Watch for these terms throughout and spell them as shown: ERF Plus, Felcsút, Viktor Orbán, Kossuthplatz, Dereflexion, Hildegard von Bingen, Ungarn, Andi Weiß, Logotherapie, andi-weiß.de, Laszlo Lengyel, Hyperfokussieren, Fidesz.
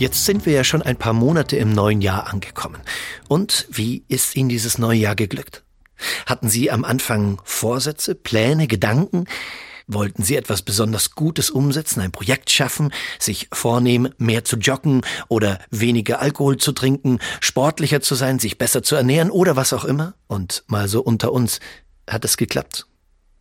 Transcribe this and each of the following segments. Jetzt sind wir ja schon ein paar Monate im neuen Jahr angekommen. Und wie ist Ihnen dieses neue Jahr geglückt? Hatten Sie am Anfang Vorsätze, Pläne, Gedanken? Wollten Sie etwas besonders Gutes umsetzen, ein Projekt schaffen, sich vornehmen, mehr zu joggen oder weniger Alkohol zu trinken, sportlicher zu sein, sich besser zu ernähren oder was auch immer? Und mal so unter uns, hat es geklappt?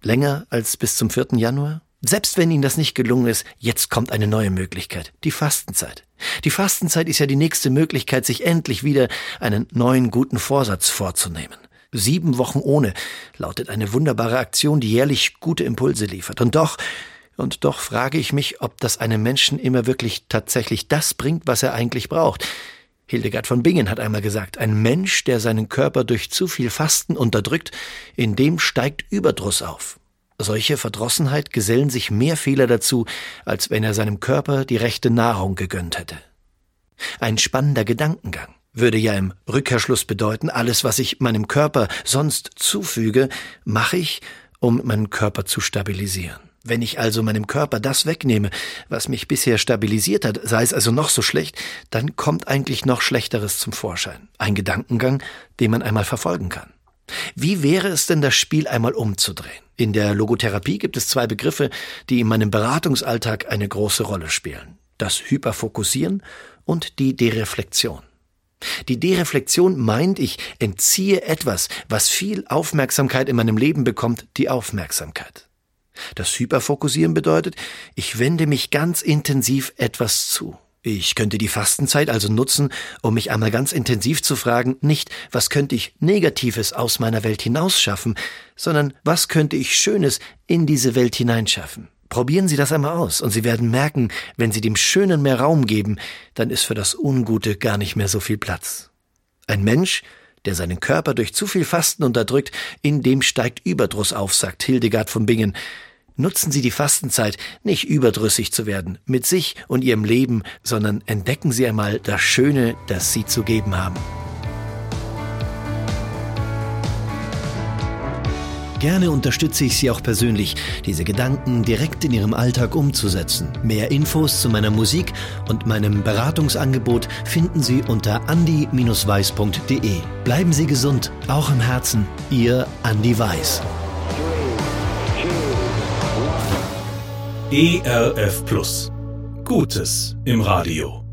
Länger als bis zum 4. Januar? Selbst wenn Ihnen das nicht gelungen ist, jetzt kommt eine neue Möglichkeit, die Fastenzeit. Die Fastenzeit ist ja die nächste Möglichkeit, sich endlich wieder einen neuen guten Vorsatz vorzunehmen. 7 Wochen ohne lautet eine wunderbare Aktion, die jährlich gute Impulse liefert. Und doch frage ich mich, ob das einem Menschen immer wirklich tatsächlich das bringt, was er eigentlich braucht. Hildegard von Bingen hat einmal gesagt, ein Mensch, der seinen Körper durch zu viel Fasten unterdrückt, in dem steigt Überdruss auf. Solche Verdrossenheit gesellen sich mehr Fehler dazu, als wenn er seinem Körper die rechte Nahrung gegönnt hätte. Ein spannender Gedankengang. Würde ja im Rückkehrschluss bedeuten, alles, was ich meinem Körper sonst zufüge, mache ich, um meinen Körper zu stabilisieren. Wenn ich also meinem Körper das wegnehme, was mich bisher stabilisiert hat, sei es also noch so schlecht, dann kommt eigentlich noch Schlechteres zum Vorschein. Ein Gedankengang, den man einmal verfolgen kann. Wie wäre es denn, das Spiel einmal umzudrehen? In der Logotherapie gibt es 2 Begriffe, die in meinem Beratungsalltag eine große Rolle spielen. Das Hyperfokussieren und die Dereflexion. Die Dereflexion meint, ich entziehe etwas, was viel Aufmerksamkeit in meinem Leben bekommt, die Aufmerksamkeit. Das Hyperfokussieren bedeutet, ich wende mich ganz intensiv etwas zu. Ich könnte die Fastenzeit also nutzen, um mich einmal ganz intensiv zu fragen, nicht, was könnte ich Negatives aus meiner Welt hinausschaffen, sondern was könnte ich Schönes in diese Welt hineinschaffen. Probieren Sie das einmal aus und Sie werden merken, wenn Sie dem Schönen mehr Raum geben, dann ist für das Ungute gar nicht mehr so viel Platz. Ein Mensch, der seinen Körper durch zu viel Fasten unterdrückt, in dem steigt Überdruss auf, sagt Hildegard von Bingen. Nutzen Sie die Fastenzeit, nicht überdrüssig zu werden, mit sich und Ihrem Leben, sondern entdecken Sie einmal das Schöne, das Sie zu geben haben. Gerne unterstütze ich Sie auch persönlich, diese Gedanken direkt in Ihrem Alltag umzusetzen. Mehr Infos zu meiner Musik und meinem Beratungsangebot finden Sie unter andi-weiß.de. Bleiben Sie gesund, auch im Herzen. Ihr Andi Weiß. ERF Plus. Gutes im Radio.